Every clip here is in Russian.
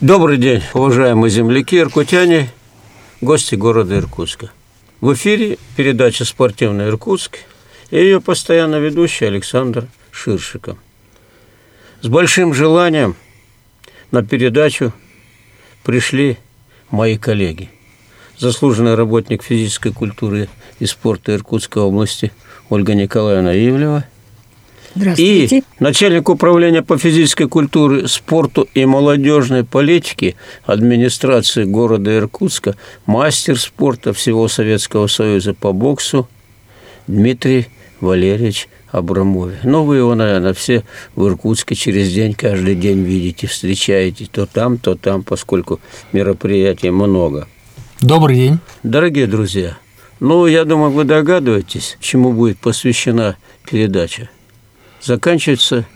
Добрый день, уважаемые земляки, иркутяне, гости города Иркутска. В эфире передача «Спортивный Иркутск» и ее постоянно ведущий Александр Ширшиков. С большим желанием на передачу пришли мои коллеги. Заслуженный работник физической культуры и спорта Иркутской области Ольга Николаевна Иевлева. И начальник управления по физической культуре, спорту и молодежной политике администрации города Иркутска, мастер спорта всего Советского Союза по боксу Дмитрий Валерьевич Абрамович. Ну, вы его, наверное, все в Иркутске через день, каждый день видите, встречаете то там, поскольку мероприятий много. Добрый день. Дорогие друзья, ну, я думаю, вы догадываетесь, чему будет посвящена передача. Заканчивается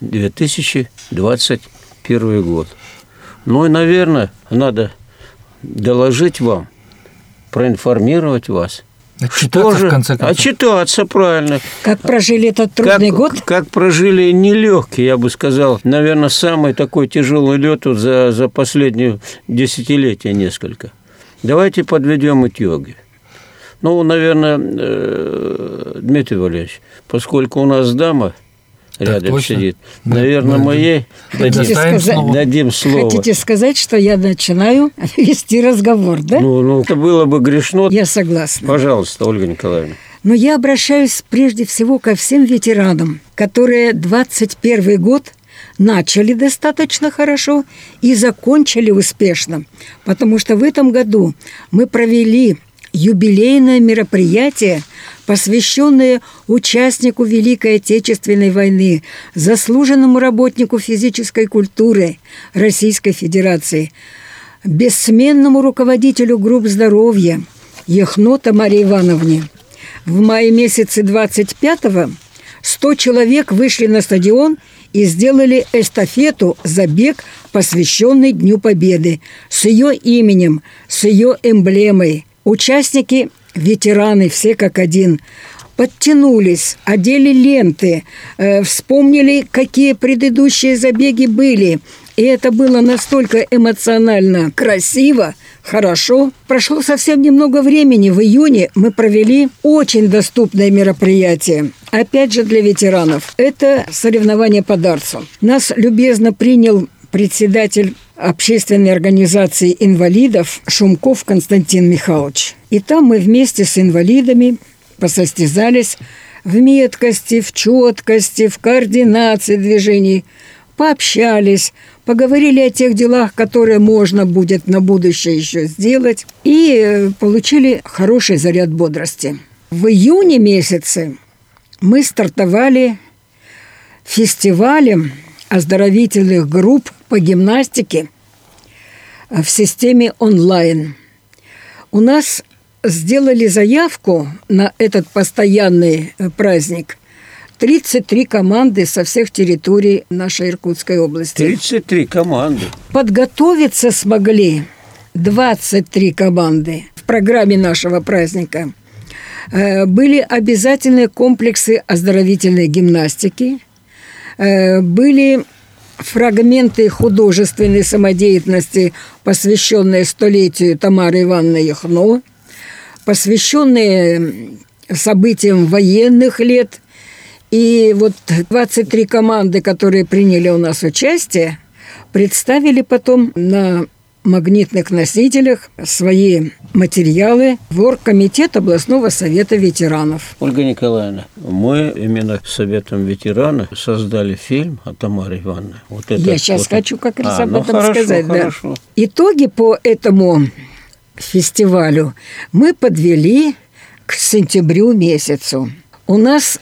2021 год. Ну и, наверное, надо доложить вам, проинформировать вас. Отчитаться, в конце концов. Отчитаться, правильно. Как прожили этот трудный год? Как прожили нелегкий, я бы сказал. Наверное, самый такой тяжелый лед вот за последние десятилетия несколько. Давайте подведем итоги. Ну, наверное, Дмитрий Валерьевич, поскольку у нас дама так рядом точно сидит, да, наверное, мы ей дадим слово. Хотите сказать, что я начинаю вести разговор, да? Ну, это было бы грешно. Я согласна. Пожалуйста, Ольга Николаевна. Но я обращаюсь прежде всего ко всем ветеранам, которые 21 год начали достаточно хорошо и закончили успешно. Потому что в этом году мы провели юбилейное мероприятие, посвященное участнику Великой Отечественной войны, заслуженному работнику физической культуры Российской Федерации, бессменному руководителю групп здоровья Ехнота Марии Ивановне. В мае месяце 25-го 100 человек вышли на стадион и сделали эстафету, забег, посвященный Дню Победы, с ее именем, с ее эмблемой. Участники, ветераны, все как один, подтянулись, одели ленты, вспомнили, какие предыдущие забеги были. И это было настолько эмоционально красиво, хорошо. Прошло совсем немного времени. В июне мы провели очень доступное мероприятие. Опять же для ветеранов. Это соревнование по дартсу. Нас любезно принял председатель общественной организации инвалидов Шумков Константин Михайлович. И там мы вместе с инвалидами посостязались в меткости, в четкости, в координации движений, пообщались, поговорили о тех делах, которые можно будет на будущее еще сделать, и получили хороший заряд бодрости. В июне месяце мы стартовали фестивалем оздоровительных групп по гимнастике в системе онлайн. У нас сделали заявку на этот постоянный праздник 33 команды со всех территорий нашей Иркутской области. 33 команды. Подготовиться смогли 23 команды в программе нашего праздника. Были обязательные комплексы оздоровительной гимнастики, были фрагменты художественной самодеятельности, посвященные столетию Тамары Ивановны Яхновой, посвященные событиям военных лет. И вот 23 команды, которые приняли у нас участие, представили потом на магнитных носителях свои материалы в оргкомитет областного совета ветеранов. Ольга Николаевна, мы именно советом ветеранов создали фильм о Тамаре Ивановне. Вот это я сейчас хочу как раз об этом сказать. Хорошо. Да. Итоги по этому фестивалю мы подвели к сентябрю месяцу. У нас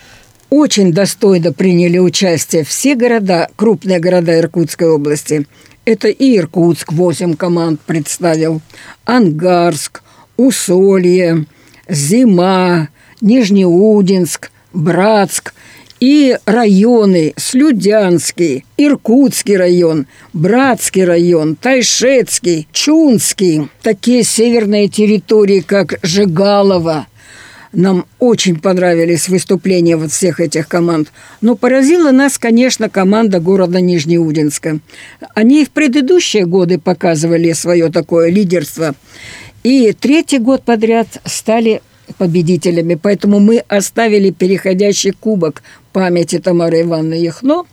очень достойно приняли участие все города, крупные города Иркутской области. Это и Иркутск, 8 команд представил, Ангарск, Усолье, Зима, Нижнеудинск, Братск и районы Слюдянский, Иркутский район, Братский район, Тайшетский, Чунский, такие северные территории, как Жигалово, Нам очень понравились выступления вот всех этих команд. Но поразила нас, конечно, команда города Нижнеудинска. Они и в предыдущие годы показывали свое такое лидерство. И третий год подряд стали победителями. Поэтому мы оставили переходящий кубок памяти Тамары Ивановны Яхно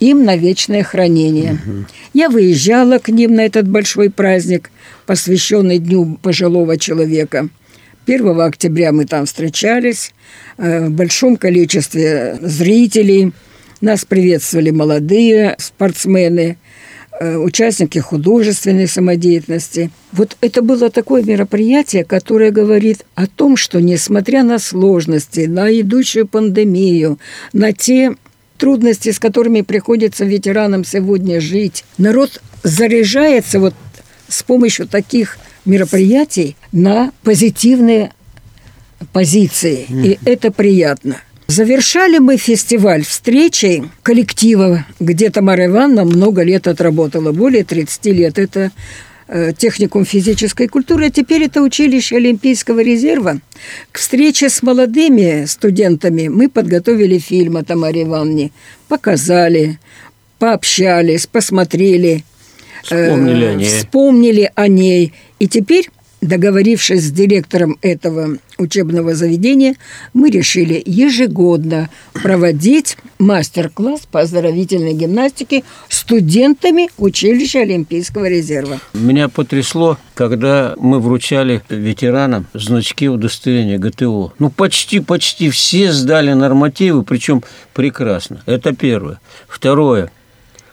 им на вечное хранение. Угу. Я выезжала к ним на этот большой праздник, посвященный Дню пожилого человека. 1 октября мы там встречались в большом количестве зрителей. Нас приветствовали молодые спортсмены, участники художественной самодеятельности. Вот это было такое мероприятие, которое говорит о том, что несмотря на сложности, на идущую пандемию, на те трудности, с которыми приходится ветеранам сегодня жить, народ заряжается вот с помощью таких мероприятий на позитивные позиции. И это приятно. Завершали мы фестиваль встречей коллектива, где Тамара Ивановна много лет отработала, более 30 лет. Это техникум физической культуры, а теперь это училище Олимпийского резерва. К встрече с молодыми студентами мы подготовили фильм о Тамаре Ивановне. Показали, пообщались, посмотрели. Вспомнили о ней. И теперь, договорившись с директором этого учебного заведения, мы решили ежегодно проводить мастер-класс по оздоровительной гимнастике студентами училища Олимпийского резерва. Меня потрясло, когда мы вручали ветеранам значки удостоверения ГТО. Ну, почти все сдали нормативы, причем прекрасно. Это первое. Второе.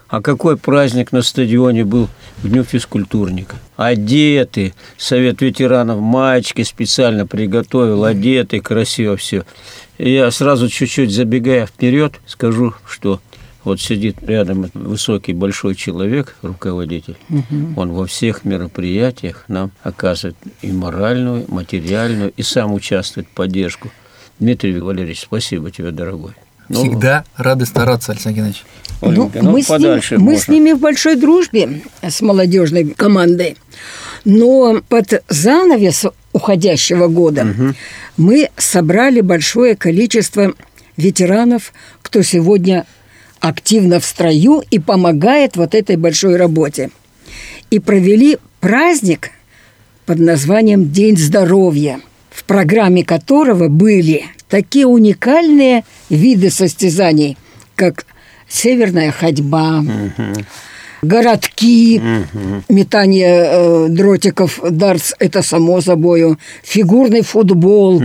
А какой праздник на стадионе был в Дню физкультурника? Одеты. Совет ветеранов маечки специально приготовил. Одеты, красиво все. Я сразу чуть-чуть забегая вперед, скажу, что вот сидит рядом высокий большой человек, руководитель. Угу. Он во всех мероприятиях нам оказывает и моральную, и материальную, и сам участвует в поддержку. Дмитрий Валерьевич, спасибо тебе, дорогой. Всегда рады стараться, Александр Геннадьевич. Оленька, мы с ними в большой дружбе, с молодежной командой. Но под занавес уходящего года мы собрали большое количество ветеранов, кто сегодня активно в строю и помогает вот этой большой работе. И провели праздник под названием «День здоровья», в программе которого были такие уникальные виды состязаний, как северная ходьба, городки, метание дротиков, дартс, это само собою, фигурный футбол,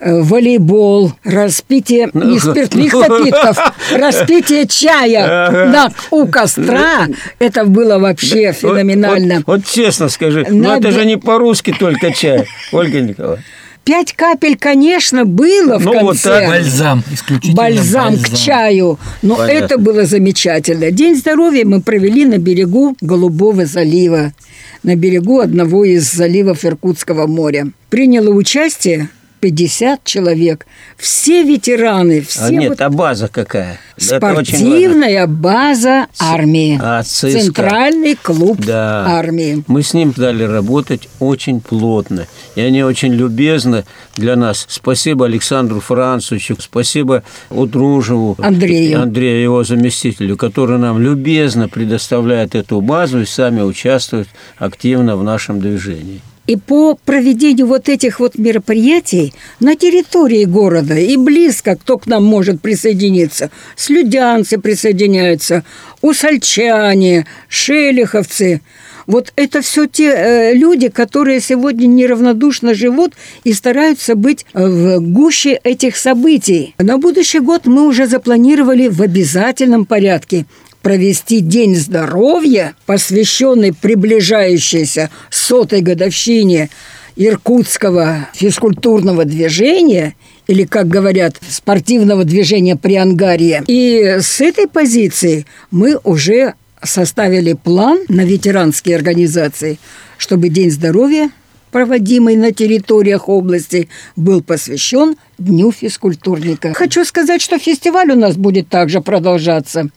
волейбол, распитие не спиртных напитков, распитие чая у костра. Это было вообще феноменально. Вот честно скажи, но это же не по-русски только чай, Ольга Николаевна. 5 капель, конечно, было в конце. Вот так. Бальзам, исключительно. Бальзам к чаю. Но понятно. Это было замечательно. День здоровья мы провели на берегу Голубого залива, на берегу одного из заливов Иркутского моря. Приняло участие 50 человек. Все ветераны. Все а база какая? Спортивная база армии. Центральный клуб армии. Мы с ним стали работать очень плотно. И они очень любезны для нас. Спасибо Александру Францевичу, спасибо Удружеву Андрею, его заместителю, который нам любезно предоставляет эту базу и сами участвуют активно в нашем движении. И по проведению вот этих вот мероприятий на территории города и близко, кто к нам может присоединиться, слюдянцы присоединяются, усольчане, шелиховцы. Вот это все те люди, которые сегодня неравнодушно живут и стараются быть в гуще этих событий. На будущий год мы уже запланировали в обязательном порядке провести День здоровья, посвященный приближающейся 100-й годовщине Иркутского физкультурного движения, или, как говорят, спортивного движения при Ангарье. И с этой позиции мы уже составили план на ветеранские организации, чтобы День здоровья, проводимый на территориях области, был посвящен Дню физкультурника. Хочу сказать, что фестиваль у нас будет также продолжаться.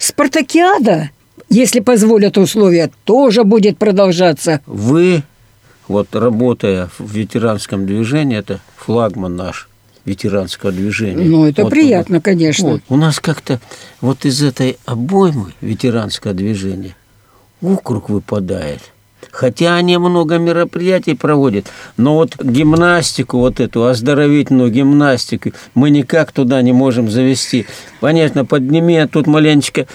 Спартакиада, если позволят условия, тоже будет продолжаться. Вы Вот работая в ветеранском движении, это флагман наш ветеранского движения. Ну, это вот, приятно, вот, конечно. Вот. У нас как-то вот из этой обоймы ветеранского движения округ выпадает. Хотя они много мероприятий проводят, но вот гимнастику, вот эту оздоровительную гимнастику, мы никак туда не можем завести. Понятно, пандемия тут маленечко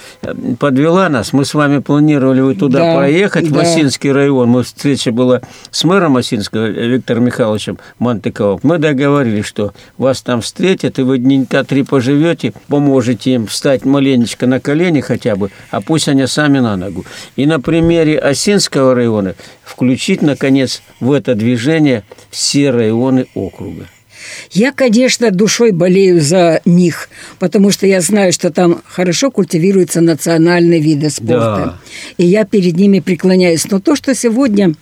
подвела нас. Мы с вами планировали туда проехать, в Осинский район. Мы встреча была с мэром Осинского Виктором Михайловичем Монтыковым. Мы договорились, что вас там встретят, и вы дненька 3 поживете, поможете им встать маленечко на колени хотя бы, а пусть они сами на ногу. И на примере Осинского района включить, наконец, в это движение все районы округа. Я, конечно, душой болею за них, потому что я знаю, что там хорошо культивируются национальные виды спорта. Да. И я перед ними преклоняюсь. Но то, что сегодня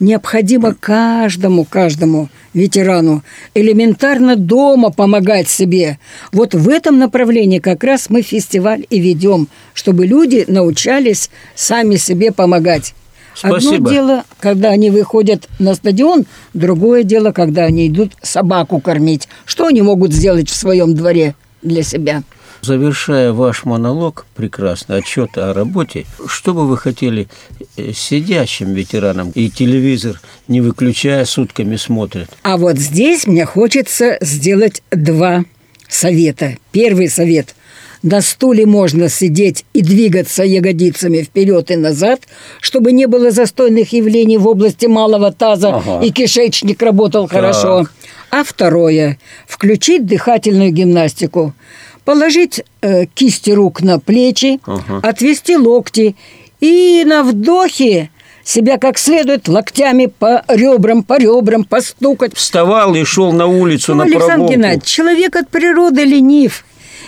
необходимо каждому ветерану элементарно дома помогать себе, вот в этом направлении как раз мы фестиваль и ведем, чтобы люди научались сами себе помогать. Спасибо. Одно дело, когда они выходят на стадион, другое дело, когда они идут собаку кормить. Что они могут сделать в своем дворе для себя? Завершая ваш монолог, прекрасный отчет о работе, что бы вы хотели сидящим ветеранам? И телевизор, не выключая, сутками смотрят. А вот здесь мне хочется сделать 2 совета. Первый совет. На стуле можно сидеть и двигаться ягодицами вперед и назад, чтобы не было застойных явлений в области малого таза, и кишечник работал хорошо. А второе – включить дыхательную гимнастику, положить кисти рук на плечи, отвести локти и на вдохе себя как следует локтями по ребрам постукать. Вставал и шел на улицу, на прогулку. Александр Геннадьевич, человек от природы ленив.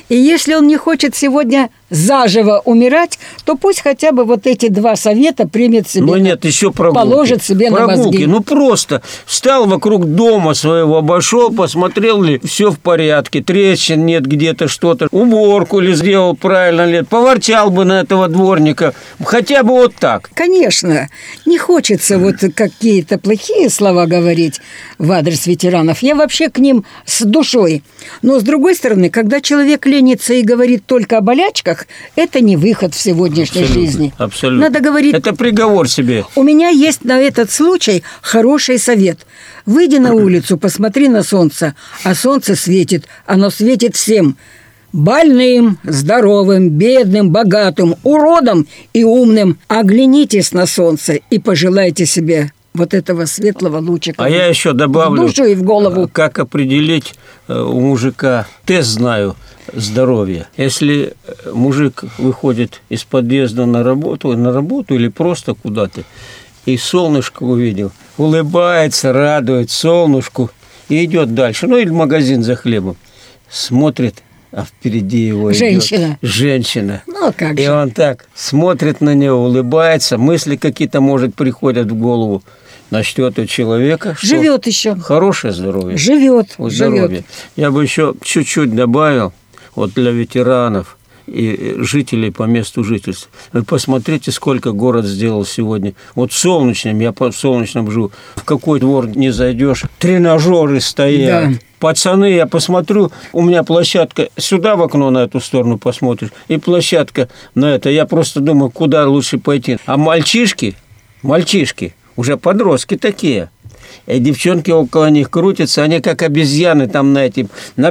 И если он не хочет сегодня заживо умирать, то пусть хотя бы вот эти 2 совета примет себе, положит себе на мозги. Ну, просто встал вокруг дома своего, обошел, посмотрел ли все в порядке, трещин нет где-то, что-то, уборку ли сделал правильно, ли поворчал бы на этого дворника, хотя бы вот так. Конечно, не хочется вот какие-то плохие слова говорить в адрес ветеранов. Я вообще к ним с душой. Но, с другой стороны, когда человек ленится и говорит только о болячках, это не выход в сегодняшней жизни. Абсолютно. Надо говорить... Это приговор себе. У меня есть на этот случай хороший совет. Выйди на улицу, посмотри на солнце. А солнце светит. Оно светит всем. Больным, здоровым, бедным, богатым, уродом и умным. Оглянитесь на солнце и пожелайте себе вот этого светлого лучика. А я еще добавлю, в душу и в голову. Как определить у мужика, тест знаю, здоровье. Если мужик выходит из подъезда на работу или просто куда-то, и солнышко увидел, улыбается, радует солнышку и идет дальше. Ну, или в магазин за хлебом. Смотрит, а впереди его идет женщина. Ну, как же. И он так смотрит на нее, улыбается, мысли какие-то, может, приходят в голову. Насчет у человека, что живет еще. Хорошее здоровье. Живет. Я бы еще чуть-чуть добавил вот для ветеранов и жителей по месту жительства. Вы посмотрите, сколько город сделал сегодня. Вот солнечным, я по солнечным живу. В какой двор не зайдешь, тренажеры стоят. Да. Пацаны, я посмотрю, у меня площадка сюда в окно, на эту сторону посмотришь, и площадка на это. Я просто думаю, куда лучше пойти. А мальчишки, уже подростки такие. И девчонки около них крутятся, они как обезьяны там на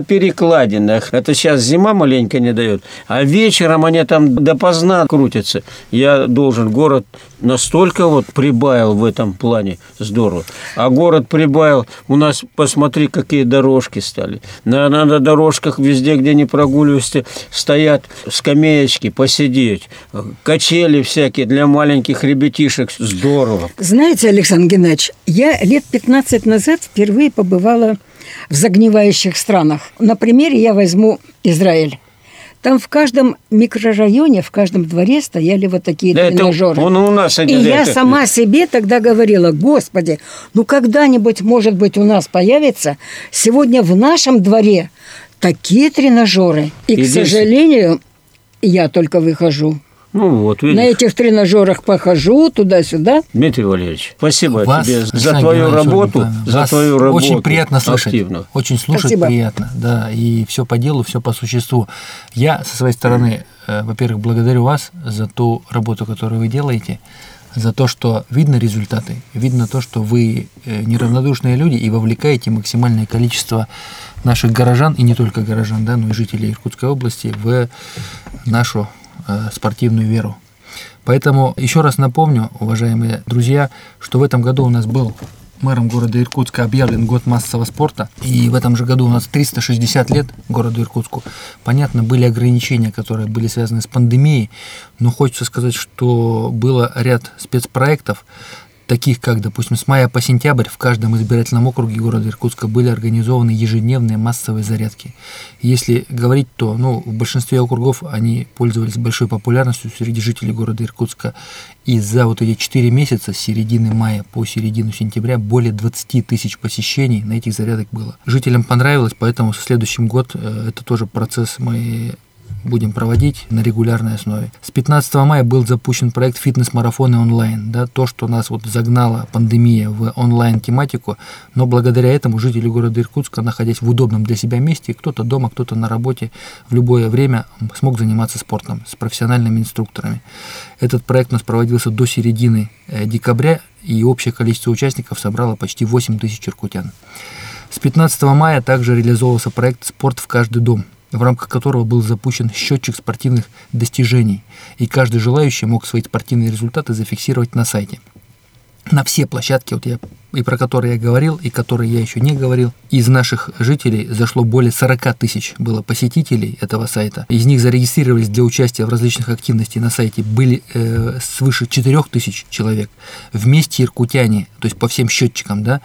перекладинах. Это сейчас зима маленько не дает, а вечером они там допоздна крутятся. Я должен, город настолько вот прибавил в этом плане, здорово. А город прибавил, у нас, посмотри, какие дорожки стали. На дорожках везде, где не прогуливаешься, стоят скамеечки посидеть, качели всякие для маленьких ребятишек, здорово. Знаете, Александр Геннадьевич, я лет 15 назад впервые побывала в загнивающих странах. На примере я возьму Израиль. Там в каждом микрорайоне, в каждом дворе стояли вот такие тренажеры. Это, у нас один, и я сама себе тогда говорила: Господи, ну когда-нибудь, может быть, у нас появится сегодня в нашем дворе такие тренажеры. И к сожалению, я только выхожу. Ну вот, видишь. На этих тренажерах похожу туда-сюда. Дмитрий Валерьевич, спасибо тебе за твою работу, за твою работу. Очень приятно слышать. Активно. Очень слушать спасибо. Приятно, да, и все по делу, все по существу. Я со своей стороны, во-первых, благодарю вас за ту работу, которую вы делаете, за то, что видно результаты, видно то, что вы неравнодушные люди и вовлекаете максимальное количество наших горожан, и не только горожан, да, но и жителей Иркутской области в нашу спортивную веру. Поэтому еще раз напомню, уважаемые друзья, что в этом году у нас был мэром города Иркутска объявлен год массового спорта, и в этом же году у нас 360 лет городу Иркутску. Понятно, были ограничения, которые были связаны с пандемией, но хочется сказать, что было ряд спецпроектов, таких как, допустим, с мая по сентябрь в каждом избирательном округе города Иркутска были организованы ежедневные массовые зарядки. Если говорить, то в большинстве округов они пользовались большой популярностью среди жителей города Иркутска. И за вот эти 4 месяца, с середины мая по середину сентября, более 20 тысяч посещений на этих зарядок было. Жителям понравилось, поэтому в следующем году это тоже процесс мы будем проводить на регулярной основе. С 15 мая был запущен проект «Фитнес-марафоны онлайн». Да, то, что нас загнала пандемия в онлайн-тематику, но благодаря этому жители города Иркутска, находясь в удобном для себя месте, кто-то дома, кто-то на работе, в любое время смог заниматься спортом с профессиональными инструкторами. Этот проект у нас проводился до середины декабря, и общее количество участников собрало почти 8 тысяч иркутян. С 15 мая также реализовывался проект «Спорт в каждый дом», в рамках которого был запущен счетчик спортивных достижений, и каждый желающий мог свои спортивные результаты зафиксировать на сайте. На все площадки, и про которые я говорил, и которые я еще не говорил, из наших жителей зашло более 40 тысяч было посетителей этого сайта. Из них зарегистрировались для участия в различных активностях на сайте были свыше 4 тысяч человек. Вместе иркутяне, то есть по всем счетчикам, да,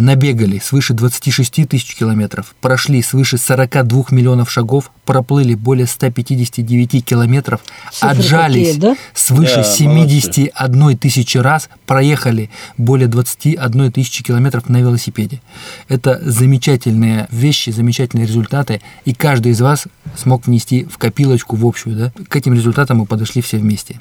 набегали свыше 26 тысяч километров, прошли свыше 42 миллионов шагов, проплыли более 159 километров, цифры отжались такие, да? Свыше 71 тысячи раз, проехали более 21 тысячи километров на велосипеде. Это замечательные вещи, замечательные результаты, и каждый из вас смог внести в копилочку, в общую. Да? К этим результатам мы подошли все вместе.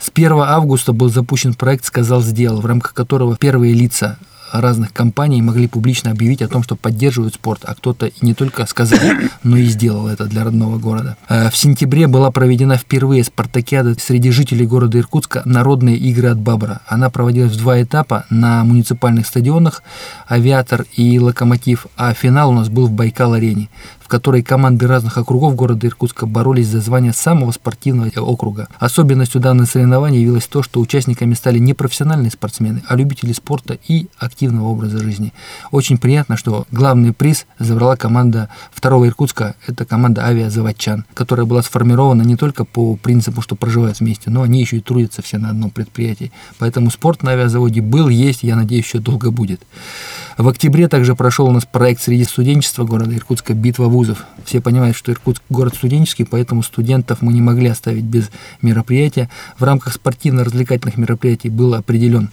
С 1 августа был запущен проект «Сказал, сделал», в рамках которого первые лица разных компаний могли публично объявить о том, что поддерживают спорт, а кто-то не только сказал, но и сделал это для родного города. В сентябре была проведена впервые спартакиада среди жителей города Иркутска «Народные игры от Бабра». Она проводилась в 2 этапа на муниципальных стадионах «Авиатор» и «Локомотив», а финал у нас был в Байкал-арене, в которой команды разных округов города Иркутска боролись за звание самого спортивного округа. Особенностью данного соревнования явилось то, что участниками стали не профессиональные спортсмены, а любители спорта и активного образа жизни. Очень приятно, что главный приз забрала команда 2-го Иркутска, это команда авиазаводчан, которая была сформирована не только по принципу, что проживают вместе, но они еще и трудятся все на одном предприятии. Поэтому спорт на авиазаводе был, есть, я надеюсь, еще долго будет. В октябре также прошел у нас проект среди студенчества города Иркутска «Битва вузов». Все понимают, что Иркутск – город студенческий, поэтому студентов мы не могли оставить без мероприятия. В рамках спортивно-развлекательных мероприятий был определен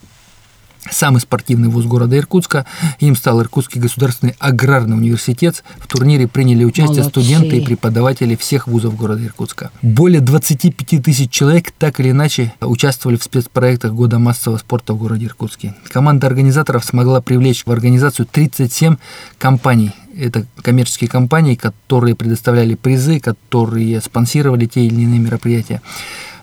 самый спортивный вуз города Иркутска. Им стал Иркутский государственный аграрный университет. В турнире приняли участие студенты и преподаватели всех вузов города Иркутска. Более 25 тысяч человек так или иначе участвовали в спецпроектах года массового спорта в городе Иркутске. Команда организаторов смогла привлечь в организацию 37 компаний. Это коммерческие компании, которые предоставляли призы, которые спонсировали те или иные мероприятия.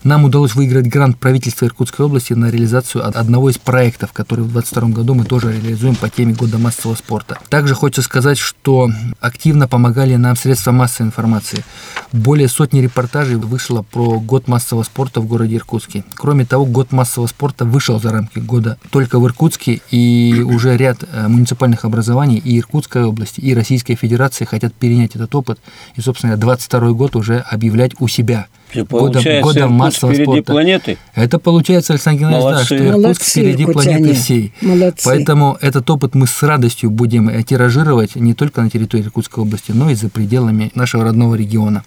Нам удалось выиграть грант правительства Иркутской области на реализацию одного из проектов, который в 2022 году мы тоже реализуем по теме года массового спорта. Также хочется сказать, что активно помогали нам средства массовой информации. Более сотни репортажей вышло про год массового спорта в городе Иркутске. Кроме того, год массового спорта вышел за рамки года только в Иркутске, и уже ряд муниципальных образований и Иркутской области, и Российской Федерации хотят перенять этот опыт и, собственно, 2022 год уже объявлять у себя годом массового спорта. Планеты? Это получается, Александр Геннадьевич, что Иркутск впереди планеты всей. Молодцы. Поэтому этот опыт мы с радостью будем тиражировать не только на территории Иркутской области, но и за пределами нашего родного региона.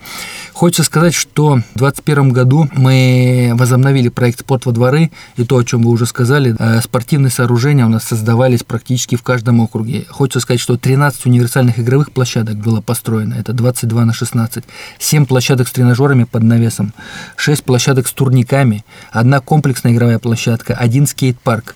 Хочется сказать, что в 2021 году мы возобновили проект «Спорт во дворы», и то, о чем вы уже сказали, спортивные сооружения у нас создавались практически в каждом округе. Хочется сказать, что 13 универсальных игровых площадок было построено, это 22/16, 7 площадок с тренажерами под навесом, 6 площадок с турниками, 1 комплексная игровая площадка, 1 скейт-парк.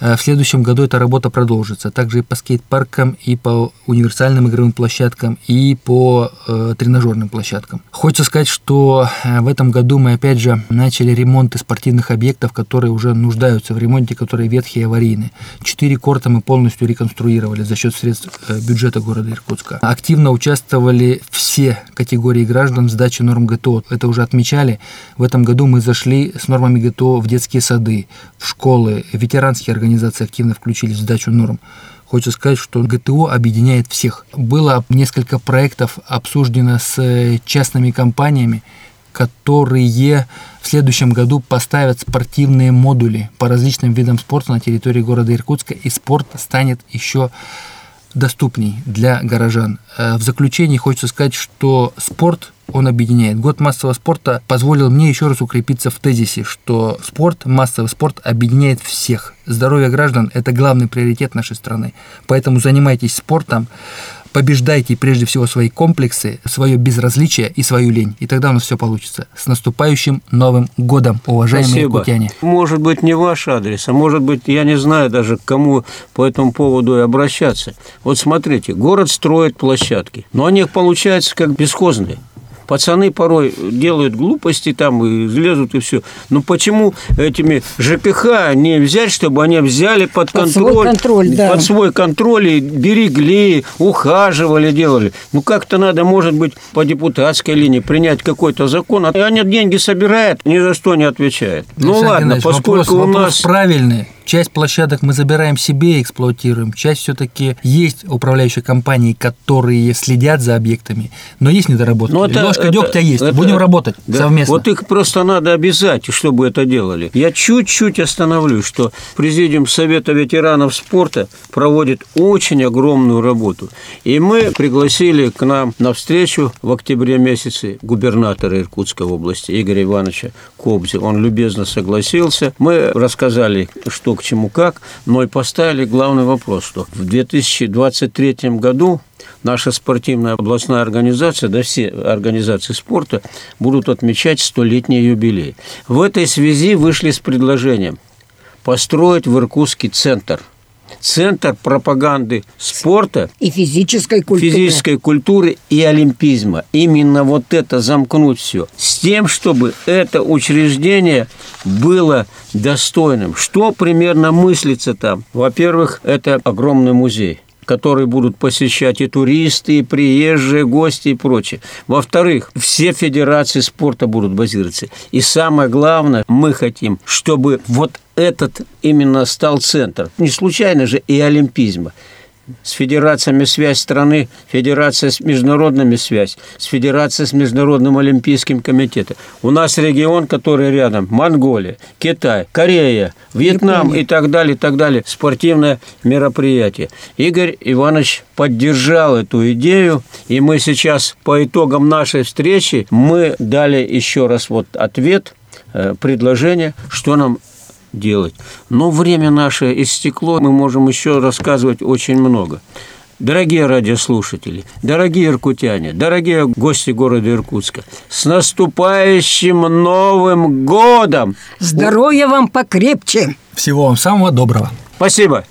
В следующем году эта работа продолжится. Также и по скейт-паркам, и по универсальным игровым площадкам, и по тренажерным площадкам. Хочется сказать, что в этом году мы опять же начали ремонты спортивных объектов, которые уже нуждаются в ремонте, которые ветхие и аварийные. 4 корта мы полностью реконструировали за счет средств бюджета города Иркутска. Активно участвовали все категории граждан в сдаче норм ГТО. Это уже отмечали. В этом году мы зашли с нормами ГТО в детские сады, в школы, ветеранские организации активно включились в сдачу норм. Хочу сказать, что ГТО объединяет всех. Было несколько проектов обсуждено с частными компаниями, которые в следующем году поставят спортивные модули по различным видам спорта на территории города Иркутска, и спорт станет еще доступней для горожан. В заключении хочется сказать, что спорт, он объединяет. Год массового спорта позволил мне еще раз укрепиться в тезисе, что спорт, массовый спорт объединяет всех. Здоровье граждан – это главный приоритет нашей страны. Поэтому занимайтесь спортом, побеждайте прежде всего свои комплексы, свое безразличие и свою лень. И тогда у нас все получится. С наступающим Новым годом, уважаемые иркутяне. Может быть, не ваш адрес, а может быть, я не знаю даже, к кому по этому поводу и обращаться. Вот смотрите, город строит площадки, но они получаются как бесхозные. Пацаны порой делают глупости там и лезут, и все. Но почему этими ЖКХ не взять, чтобы они взяли под свой контроль и берегли, ухаживали, делали? Ну, как-то надо, может быть, по депутатской линии принять какой-то закон. И они деньги собирают, ни за что не отвечают. Ну, ладно, поскольку у нас... правильный. Часть площадок мы забираем себе и эксплуатируем. Часть все-таки есть управляющие компании, которые следят за объектами, но есть недоработки. Но немножко дегтя есть. Будем работать совместно. Вот их просто надо обязать, чтобы это делали. Я чуть-чуть остановлюсь, что Президиум Совета ветеранов спорта проводит очень огромную работу. И мы пригласили к нам на встречу в октябре месяце губернатора Иркутской области Игоря Ивановича Кобзева. Он любезно согласился. Мы рассказали, что к чему как, но и поставили главный вопрос, что в 2023 году наша спортивная областная организация, да все организации спорта будут отмечать 100-летний юбилей. В этой связи вышли с предложением построить в Иркутске центр пропаганды спорта и физической культуры и олимпизма. Именно вот это замкнуть все. С тем, чтобы это учреждение было достойным. Что примерно мыслится там? Во-первых, это огромный музей, которые будут посещать и туристы, и приезжие, гости и прочее. Во-вторых, все федерации спорта будут базироваться. И самое главное, мы хотим, чтобы вот этот именно стал центр. Не случайно же и олимпизма. С федерациями связь страны, федерация с международными связь, с федерацией с Международным олимпийским комитетом. У нас регион, который рядом, Монголия, Китай, Корея, Вьетнам и так далее. Спортивное мероприятие. Игорь Иванович поддержал эту идею, и мы сейчас по итогам нашей встречи мы дали еще раз вот ответ, предложение, что нам делать. Но время наше истекло, мы можем еще рассказывать очень много. Дорогие радиослушатели, дорогие иркутяне, дорогие гости города Иркутска, с наступающим Новым годом! Здоровья вам покрепче! Всего вам самого доброго! Спасибо!